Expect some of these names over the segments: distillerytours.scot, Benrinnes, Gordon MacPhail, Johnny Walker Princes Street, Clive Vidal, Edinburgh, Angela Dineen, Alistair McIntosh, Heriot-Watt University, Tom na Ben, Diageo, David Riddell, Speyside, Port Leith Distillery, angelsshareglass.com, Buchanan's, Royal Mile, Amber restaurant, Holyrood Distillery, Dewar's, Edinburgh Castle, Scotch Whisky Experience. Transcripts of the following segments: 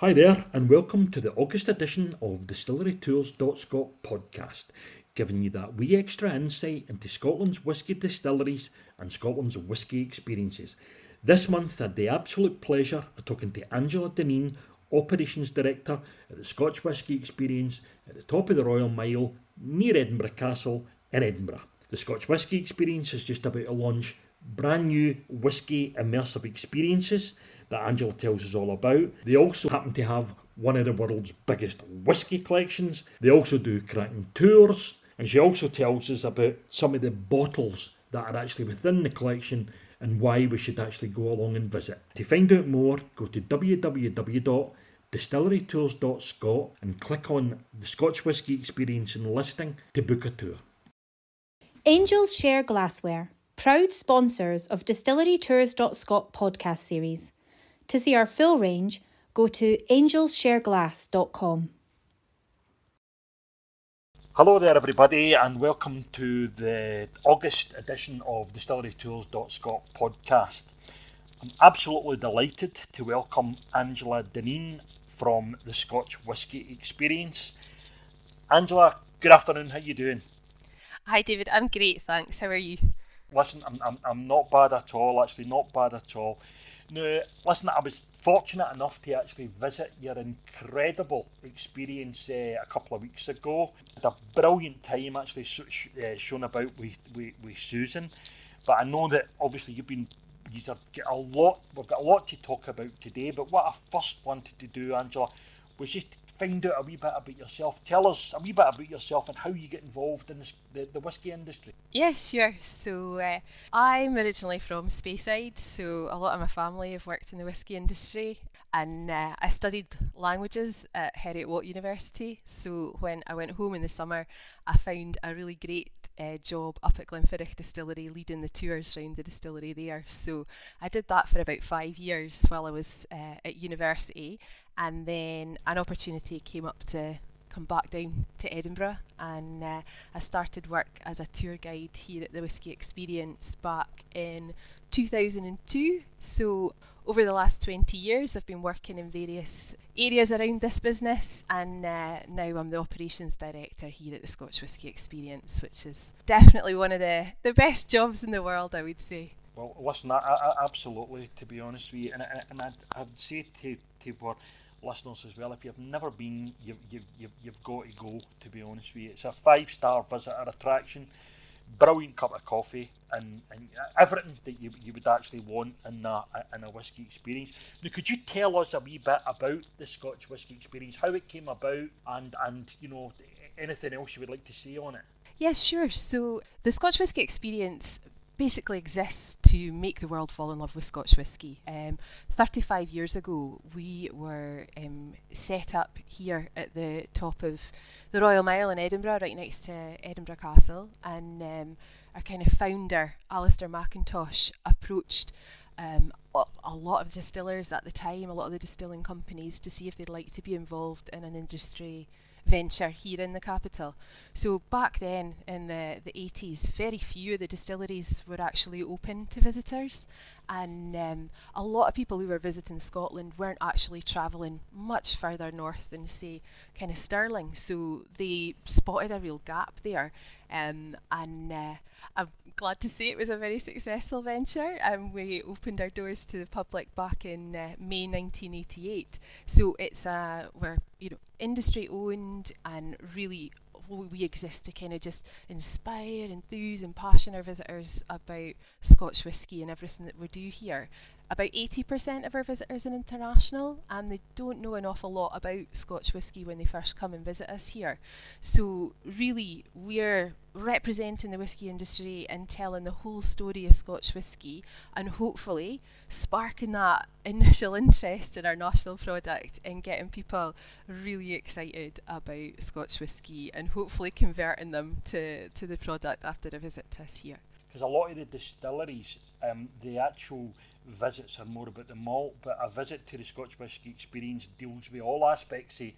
Hi there, and welcome to the August edition of distillerytours.scot podcast, giving you that wee extra insight into Scotland's whisky distilleries and Scotland's whisky experiences. This month I had the absolute pleasure of talking to Angela Dineen, Operations Director at the Scotch Whisky Experience at the top of the Royal Mile near Edinburgh Castle in Edinburgh. The Scotch Whisky Experience is just about to launch brand new whisky immersive experiences that Angela tells us all about. They also happen to have one of the world's biggest whisky collections. They also do cracking tours, and she also tells us about some of the bottles that are actually within the collection and why we should actually go along and visit. To find out more, go to www.distillerytours.scot and click on the Scotch Whisky Experience and listing to book a tour. Angels Share Glassware, proud sponsors of distillerytours.scot podcast series. To see our full range, go to angelsshareglass.com. Hello there everybody, and welcome to the August edition of distillerytours.scot podcast. I'm absolutely delighted to welcome Angela Dineen from the Scotch Whisky Experience. Angela, good afternoon, how are you doing? Hi David, I'm great thanks, how are you? Listen, I'm not bad at all, actually, not bad at all. Now, listen, I was fortunate enough to actually visit your incredible experience a couple of weeks ago. I had a brilliant time actually shown about with Susan, but I know that obviously we've got a lot to talk about today, but what I first wanted to do, Angela, was just to find out a wee bit about yourself. Tell us a wee bit about yourself and how you get involved in the whisky industry. Yeah, sure. So I'm originally from Speyside, so a lot of my family have worked in the whisky industry, and I studied languages at Heriot-Watt University. So when I went home in the summer, I found a really great job up at Glenfiddich Distillery, leading the tours around the distillery there. So I did that for about 5 years while I was at university. And then an opportunity came up to come back down to Edinburgh, and I started work as a tour guide here at the Whisky Experience back in 2002. So over the last 20 years I've been working in various areas around this business, and now I'm the Operations Director here at the Scotch Whisky Experience, which is definitely one of the best jobs in the world, I would say. Well, listen, I absolutely, to be honest with you, and I'd say to our listeners as well, if you've never been, you've got to go, to be honest with you. It's a 5-star visitor attraction, brilliant cup of coffee, and everything that you would actually want in a whisky experience. Now, could you tell us a wee bit about the Scotch Whisky Experience, how it came about, and you know, anything else you would like to say on it? Yeah, sure. So the Scotch Whisky Experience basically exists to make the world fall in love with Scotch whisky. 35 years ago we were set up here at the top of the Royal Mile in Edinburgh, right next to Edinburgh Castle, and our kind of founder, Alistair McIntosh, approached a lot of distillers at the time, a lot of the distilling companies, to see if they'd like to be involved in an industry venture here in the capital. So back then in the 80s, very few of the distilleries were actually open to visitors, and a lot of people who were visiting Scotland weren't actually travelling much further north than, say, kind of Stirling. So they spotted a real gap there, and I'm glad to say it was a very successful venture, and we opened our doors to the public back in May 1988. So it's we're, you know, industry owned, and really we exist to kind of just inspire, enthuse and passion our visitors about Scotch whisky and everything that we do here. About 80% of our visitors are international, and they don't know an awful lot about Scotch whisky when they first come and visit us here. So really we're representing the whisky industry and telling the whole story of Scotch whisky, and hopefully sparking that initial interest in our national product and getting people really excited about Scotch whisky, and hopefully converting them to the product after a visit to us here. Because a lot of the distilleries, the actual visits are more about the malt, but a visit to the Scotch Whisky Experience deals with all aspects of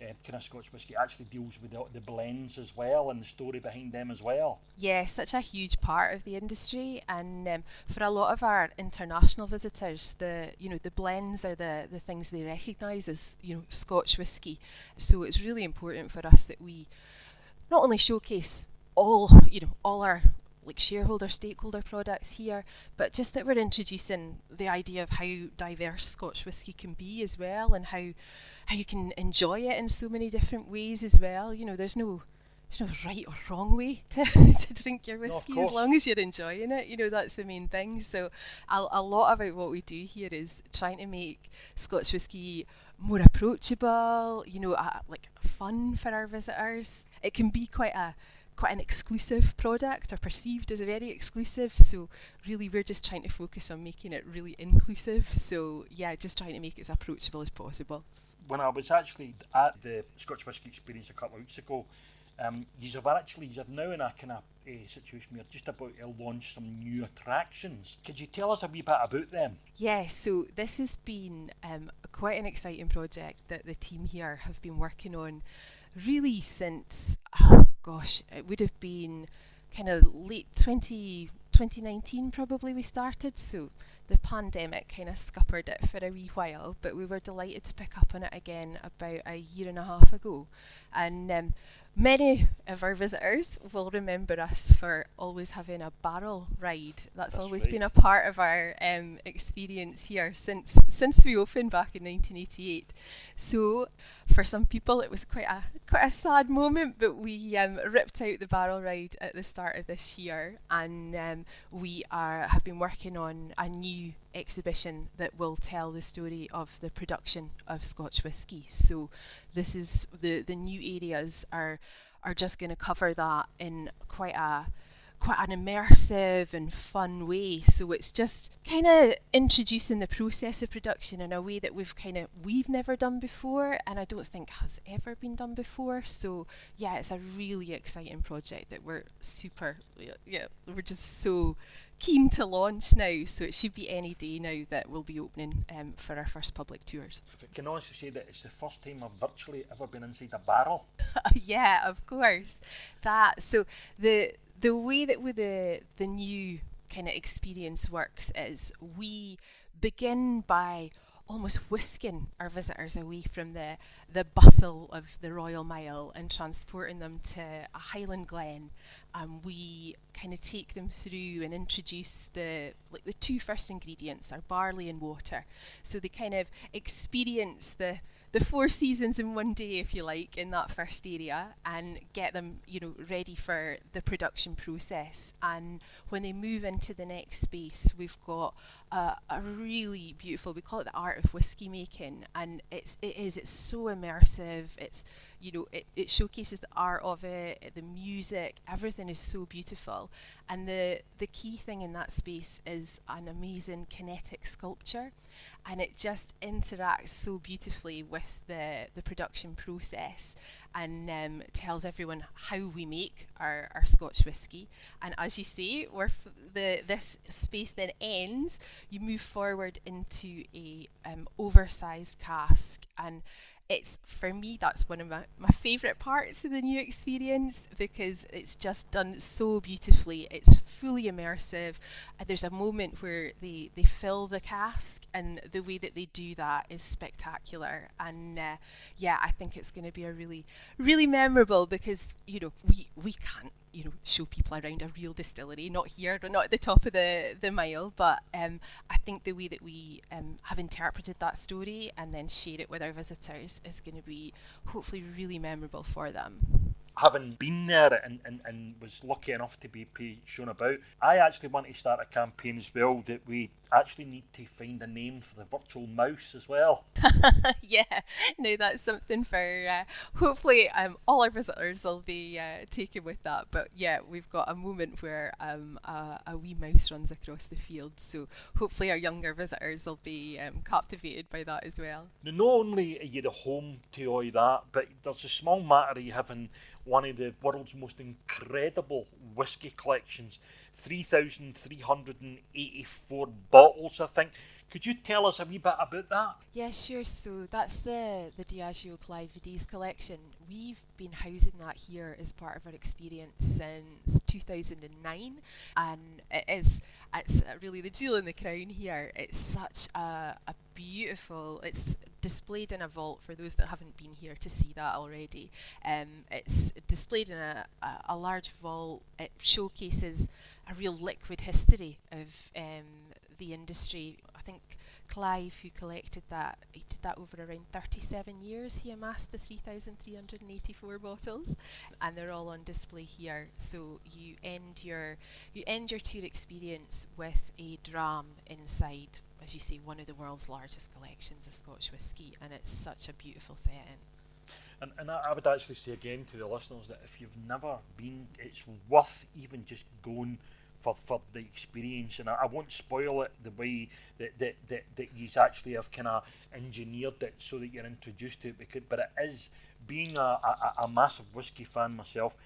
kind of Scotch whisky actually deals with the blends as well and the story behind them as well. Yeah, such a huge part of the industry, and for a lot of our international visitors, the blends are the things they recognise as, Scotch whisky. So it's really important for us that we not only showcase all our shareholder, stakeholder products here, but just that we're introducing the idea of how diverse Scotch whisky can be as well, and how you can enjoy it in so many different ways as well. There's no right or wrong way to drink your whisky, as long as you're enjoying it. That's the main thing. So a lot about what we do here is trying to make Scotch whisky more approachable, fun for our visitors. It can be quite an exclusive product, or perceived as a very exclusive, so really we're just trying to focus on making it really inclusive, so yeah, just trying to make it as approachable as possible. When I was actually at the Scotch Whisky Experience a couple of weeks ago, you're now in a kind of situation where you're just about to launch some new attractions. Could you tell us a wee bit about them? Yeah, so this has been quite an exciting project that the team here have been working on really since... it would have been kind of late 2019 probably we started, so the pandemic kind of scuppered it for a wee while, but we were delighted to pick up on it again about a year and a half ago. And many of our visitors will remember us for always having a barrel ride. That's always right. Been a part of our experience here since we opened back in 1988. So for some people it was quite a sad moment, but we ripped out the barrel ride at the start of this year, and we have been working on a new exhibition that will tell the story of the production of Scotch whisky. So this is the new areas are just going to cover that in quite an immersive and fun way. So it's just kind of introducing the process of production in a way that we've never done before, and I don't think has ever been done before. So yeah, it's a really exciting project that we're just so keen to launch now. So it should be any day now that we'll be opening for our first public tours. I can honestly say that it's the first time I've virtually ever been inside a barrel. Yeah, of course. So the way that with the new kind of experience works is we begin by almost whisking our visitors away from the bustle of the Royal Mile and transporting them to a Highland Glen. We kind of take them through and introduce the two first ingredients are barley and water. So they kind of experience the four seasons in one day, if you like, in that first area, and get them, ready for the production process. And when they move into the next space, we've got a really beautiful, we call it the art of whisky making, and it's so immersive. It's it showcases the art of it, the music, everything is so beautiful. And the key thing in that space is an amazing kinetic sculpture, and it just interacts so beautifully with the production process, and tells everyone how we make our Scotch whisky. And as you say, this space then ends, you move forward into a oversized cask, and it's, for me, that's one of my favourite parts of the new experience, because it's just done so beautifully. It's fully immersive. There's a moment where they fill the cask, and the way that they do that is spectacular. And I think it's going to be a really, really memorable, because we can't show people around a real distillery, not here, not at the top of the mile, but I think the way that we have interpreted that story and then shared it with our visitors is going to be hopefully really memorable for them. Having been there and was lucky enough to be shown about, I actually want to start a campaign as well that we actually need to find a name for the virtual mouse as well. Yeah, no, that's something for hopefully all our visitors will be taken with that. But yeah, we've got a moment where a wee mouse runs across the field, so hopefully our younger visitors will be captivated by that as well. Now, not only are you the home to all that, but there's a small matter of you having one of the world's most incredible whisky collections, 3,384 bottles, I think. Could you tell us a wee bit about that? Yeah, sure. So that's the Diageo Clive Vidal's collection. We've been housing that here as part of our experience since 2009, and it's really the jewel in the crown here. It's such a beautiful, it's displayed in a vault for those that haven't been here to see that already. It's displayed in a large vault. It showcases a real liquid history of the industry. I think Clive, who collected that, he did that over around 37 years. He amassed the 3,384 bottles, and they're all on display here. So you end your tour experience with a dram inside, as you say, one of the world's largest collections of Scotch whisky, and it's such a beautiful setting. And I would actually say again to the listeners that if you've never been, it's worth even just going for the experience, and I won't spoil it the way that you actually have kind of engineered it so that you're introduced to it, but it is, being a massive whisky fan myself,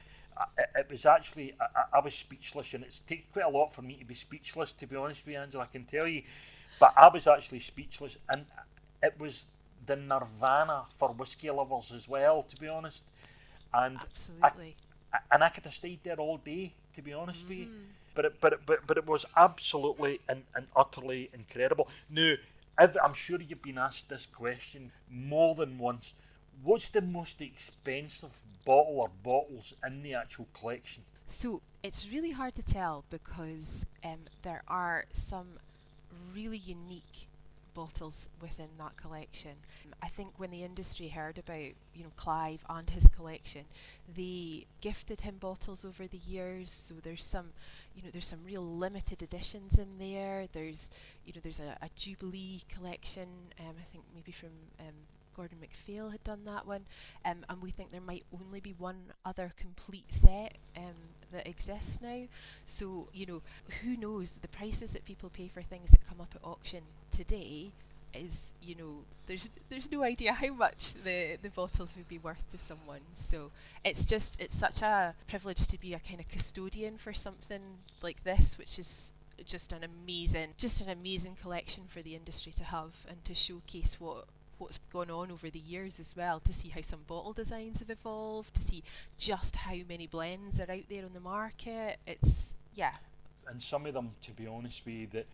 it was actually, I was speechless, and it takes quite a lot for me to be speechless, to be honest with you, Angela, I can tell you, but I was actually speechless, and it was the nirvana for whisky lovers as well, to be honest, and absolutely. And I could have stayed there all day, to be honest with you. But it was absolutely and utterly incredible. Now, I'm sure you've been asked this question more than once. What's the most expensive bottle or bottles in the actual collection? So it's really hard to tell because there are some really unique bottles within that collection. I think when the industry heard about Clive and his collection, they gifted him bottles over the years. So there's some there's some real limited editions in there. There's a Jubilee collection. I think maybe from Gordon MacPhail had done that one, and we think there might only be one other complete set that exists now. So who knows, the prices that people pay for things that come up at auction today is, there's no idea how much the bottles would be worth to someone. So it's such a privilege to be a kind of custodian for something like this, which is just an amazing collection for the industry to have, and to showcase what's gone on over the years as well, to see how some bottle designs have evolved, to see just how many blends are out there on the market. It's, yeah. And some of them, to be honest with you, that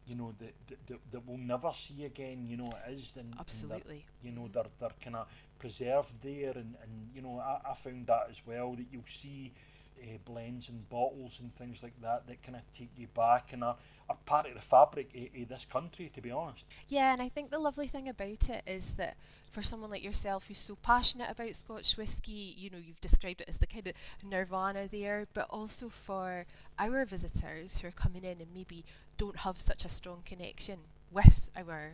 we'll never see again, it is. Absolutely. They're kind of preserved there, and I found that as well, that you'll see blends and bottles and things like that kind of take you back and are part of the fabric of this country, to be honest. Yeah, and I think the lovely thing about it is that for someone like yourself who's so passionate about Scotch whisky, you've described it as the kind of nirvana there, but also for our visitors who are coming in and maybe don't have such a strong connection with our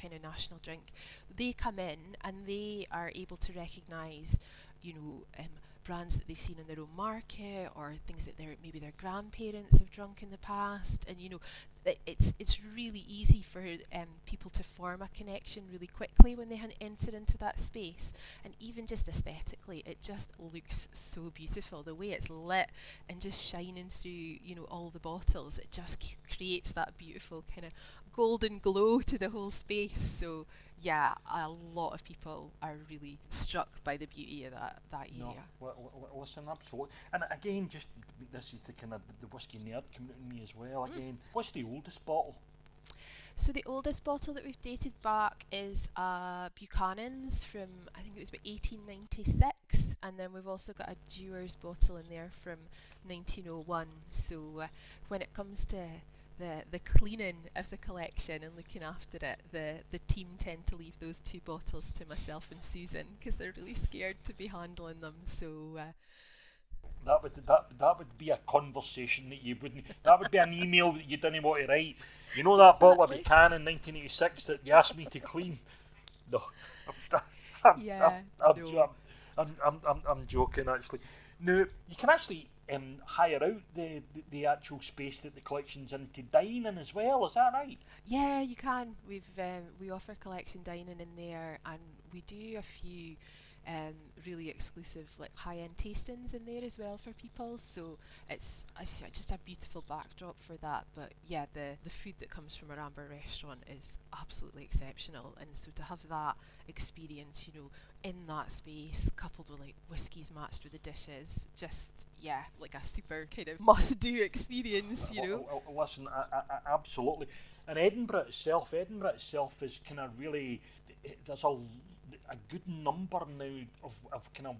kind of national drink, they come in and they are able to recognise, brands that they've seen in their own market, or things that maybe their grandparents have drunk in the past, and it's really easy for people to form a connection really quickly when they enter into that space. And even just aesthetically, it just looks so beautiful, the way it's lit and just shining through all the bottles. It just creates that beautiful kind of golden glow to the whole space. So yeah, a lot of people are really struck by the beauty of that area. No, listen, absolutely. And again, just this is the kind of the whisky nerd community in me as well. Again, what's the oldest bottle? So the oldest bottle that we've dated back is Buchanan's from, I think it was about 1896, and then we've also got a Dewar's bottle in there from 1901. So when it comes to the cleaning of the collection and looking after it, the team tend to leave those two bottles to myself and Susan, because they're really scared to be handling them. So that would be a conversation that you wouldn't. That would be an email that you didn't want to write. That bottle of Buchanan 1986 that you asked me to clean. No, I'm joking actually. No, you can actually hire out the actual space that the collection's in to dine in as well, is that right? Yeah, you can. We offer collection dining in there, and we do a few really exclusive, like high-end tastings in there as well for people. So it's just a beautiful backdrop for that. But yeah, the food that comes from our Amber restaurant is absolutely exceptional. And so to have that experience, you know, in that space, coupled with like whiskies matched with the dishes, just yeah, like a super kind of must-do experience, you know. Listen, absolutely. And Edinburgh itself is kind of really, there's a good number now of kind of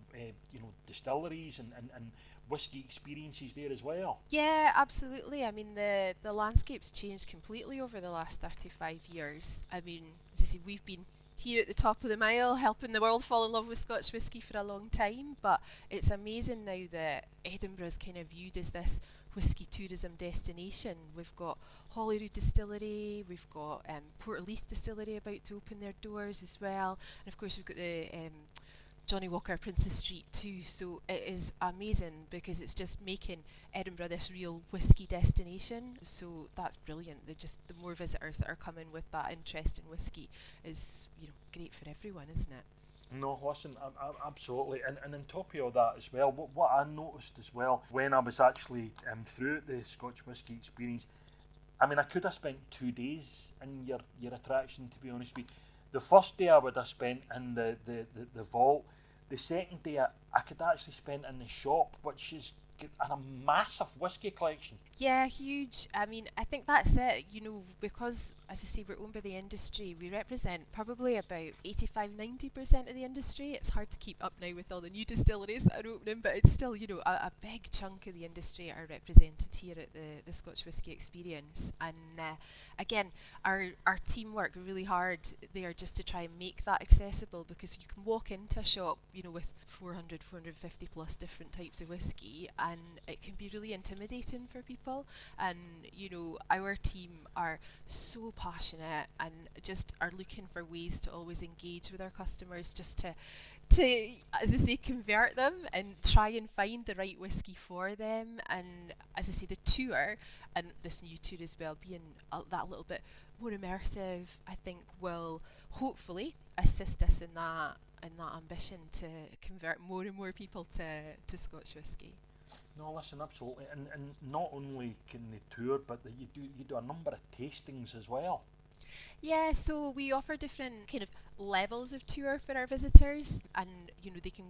you know, distilleries and whiskey experiences there as well. Yeah, absolutely. I mean, the landscape's changed completely over the last 35 years. I mean, you see, we've been here at the top of the mile helping the world fall in love with Scotch whisky for a long time, but it's amazing now that Edinburgh's kind of viewed as this whisky tourism destination. We've got Holyrood Distillery, we've got Port Leith Distillery about to open their doors as well, and of course we've got the Johnny Walker Princes Street too. So it is amazing because it's just making Edinburgh this real whisky destination. So that's brilliant. The more visitors that are coming with that interest in whisky is, you know, great for everyone, isn't it? No, listen, absolutely. And on top of that as well, what I noticed as well when I was actually through the Scotch Whisky Experience, I mean, I could have spent 2 days in your attraction, to be honest with you. The first day I would have spent in the vault. The second day I could actually spend in the shop, which is a massive whisky collection. Yeah, huge. I mean, I think that's it, you know, because, as I say, we're owned by the industry. We represent probably about 85-90% of the industry. It's hard to keep up now with all the new distilleries that are opening, but it's still, you know, a big chunk of the industry are represented here at the Scotch Whisky Experience. And again, our team work really hard there just to try and make that accessible, because you can walk into a shop, you know, with 400-450 plus different types of whisky, and it can be really intimidating for people. And you know, our team are so passionate and just are looking for ways to always engage with our customers, just to, as I say, convert them and try and find the right whisky for them. And as I say, the tour and this new tour as well being that little bit more immersive, I think will hopefully assist us in that ambition to convert more and more people to Scotch whisky. No, listen, absolutely, and not only can they tour, but you do a number of tastings as well. Yeah, so we offer different kind of levels of tour for our visitors, and you know, they can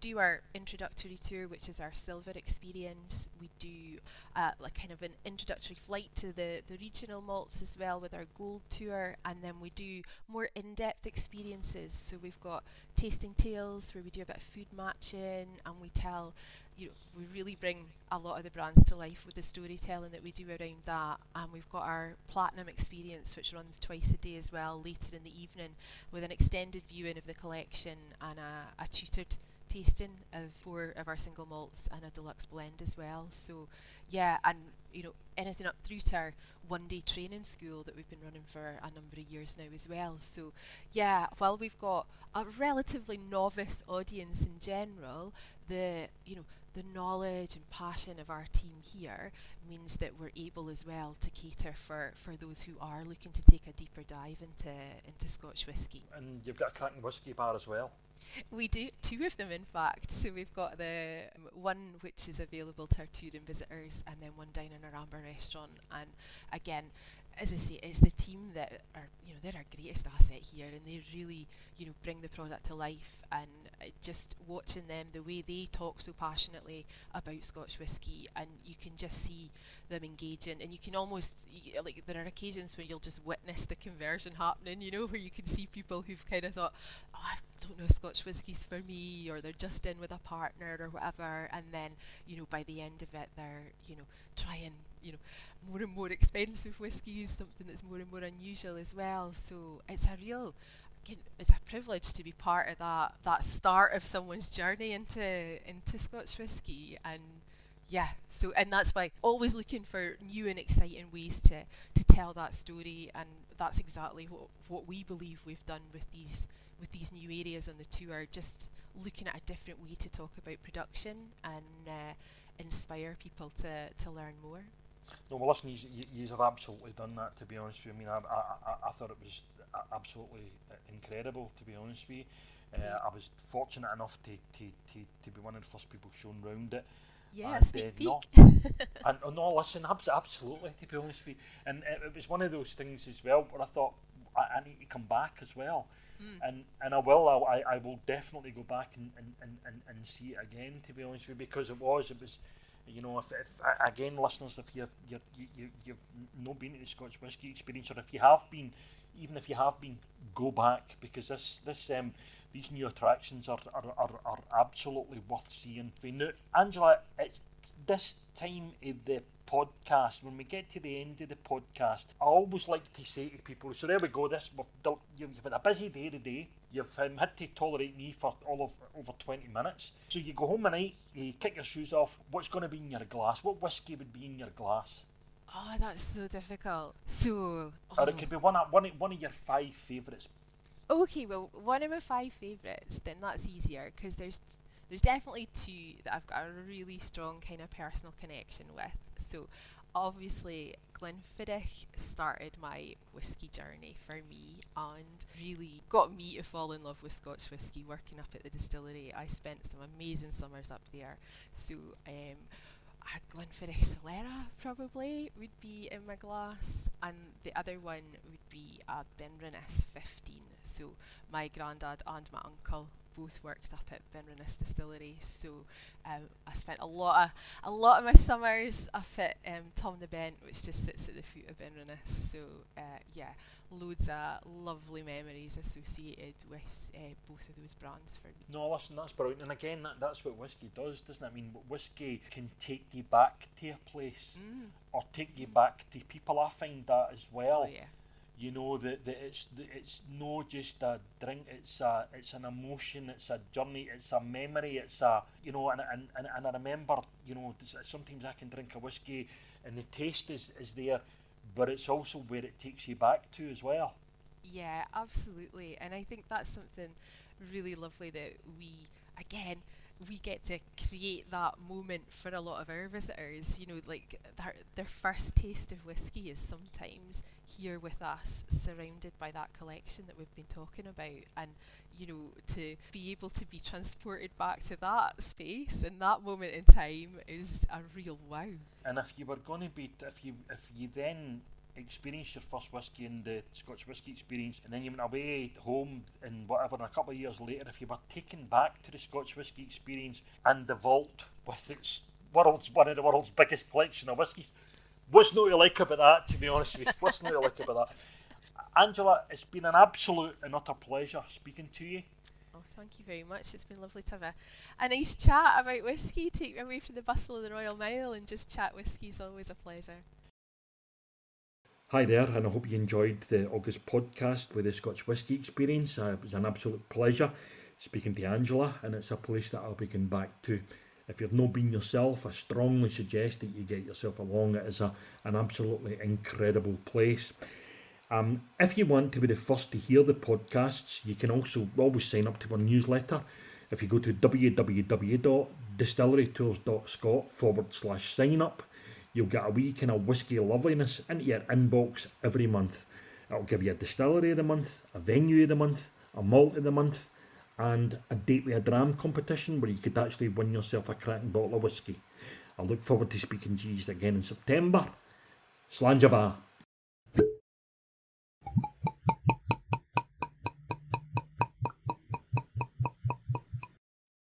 do our introductory tour, which is our silver experience. We do like kind of an introductory flight to the regional malts as well with our gold tour, and then we do more in-depth experiences. So we've got tasting tales where we do a bit of food matching, and we tell, you know, we really bring a lot of the brands to life with the storytelling that we do around that. And we've got our platinum experience, which runs twice a day as well, later in the evening, with an extended viewing of the collection and a tutored tasting of 4 of our single malts and a deluxe blend as well. So yeah, and you know, anything up through to our 1-day training school that we've been running for a number of years now as well. So yeah, while we've got a relatively novice audience in general, the knowledge and passion of our team here means that we're able as well to cater for those who are looking to take a deeper dive into Scotch whisky. And you've got a cracking whisky bar as well. We do, 2 of them in fact. So we've got the one which is available to our touring visitors, and then one down in our Amber restaurant. And again, as I say, it's the team that are, you know, they're our greatest asset here, and they really, you know, bring the product to life. And just watching them, the way they talk so passionately about Scotch whisky, and you can just see them engaging, and you can almost, like, there are occasions when you'll just witness the conversion happening, you know, where you can see people who've kind of thought, oh, I don't know if Scotch whisky's for me, or they're just in with a partner or whatever, and then, you know, by the end of it, they're, you know, trying, you know, more and more expensive whiskies, something that's more and more unusual as well. So it's a privilege to be part of that start of someone's journey into Scotch whisky. And yeah, so, and that's why always looking for new and exciting ways to tell that story, and that's exactly what we believe we've done with these new areas on the tour, just looking at a different way to talk about production and inspire people to learn more. No, well, listen, you have absolutely done that, to be honest with you. I mean, I thought it was absolutely incredible, to be honest with you. I was fortunate enough to be one of the first people shown round it. Yeah, sneak peek. Listen, absolutely, to be honest with you. And it was one of those things as well where I thought, I need to come back as well. Mm. And I will. I will definitely go back and see it again, to be honest with you, because it was you know, if again, listeners, if you've not been to the Scotch Whisky Experience, or if you have been, even if you have been, go back, because these new attractions are absolutely worth seeing. Now, Angela, it's this time in the podcast, when we get to the end of the podcast, I always like to say to people, so there we go, you've had a busy day today, you've had to tolerate me for over 20 minutes, so you go home at night, you kick your shoes off, what's going to be in your glass? What whiskey would be in your glass? Oh, that's so difficult. Or it could be one of your five favourites. Okay, well, one of my five favourites, then that's easier, because there's definitely two that I've got a really strong kind of personal connection with. So obviously Glenfiddich started my whisky journey for me and really got me to fall in love with Scotch whisky working up at the distillery. I spent some amazing summers up there. So a Glenfiddich Solera probably would be in my glass, and the other one would be a Benrinnes 15. So my granddad and my uncle both worked up at Benrinnes Distillery, so I spent a lot of my summers up at Tom na Ben, which just sits at the foot of Benrinnes. So yeah, loads of lovely memories associated with both of those brands for me. No, listen, that's brilliant, and again, that's what whiskey does, doesn't it? I mean, whiskey can take you back to a place, or take you back to people. I find that as well. Oh, yeah. You know, it's not just a drink, it's an emotion, it's a journey, it's a memory, it's a, you know, and I remember, you know, sometimes I can drink a whiskey and the taste is there, but it's also where it takes you back to as well. Yeah, absolutely. And I think that's something really lovely that we get to create that moment for a lot of our visitors, you know, like their first taste of whiskey is sometimes here with us, surrounded by that collection that we've been talking about, and you know, to be able to be transported back to that space and that moment in time is a real wow. And if you then experienced your first whiskey in the Scotch Whisky Experience, and then you went away home and whatever, and a couple of years later, if you were taken back to the Scotch Whisky Experience and the vault with its one of the world's biggest collection of whiskies, what's not to like about that, to be honest with you? What's not to like about that? Angela, it's been an absolute and utter pleasure speaking to you. Oh, thank you very much. It's been lovely to have a nice chat about whiskey. Take me away from the bustle of the Royal Mile and just chat whiskey is always a pleasure. Hi there, and I hope you enjoyed the August podcast with the Scotch Whisky Experience. It was an absolute pleasure speaking to Angela, and it's a place that I'll be going back to. If you've not been yourself, I strongly suggest that you get yourself along. It is an absolutely incredible place. If you want to be the first to hear the podcasts, you can also always sign up to our newsletter. If you go to www.distillerytours.scot/sign-up, you'll get a wee kind of whiskey loveliness into your inbox every month. It'll give you a distillery of the month, a venue of the month, a malt of the month, and a date with a dram competition where you could actually win yourself a cracking bottle of whiskey. I look forward to speaking to you again in September. Slán Java.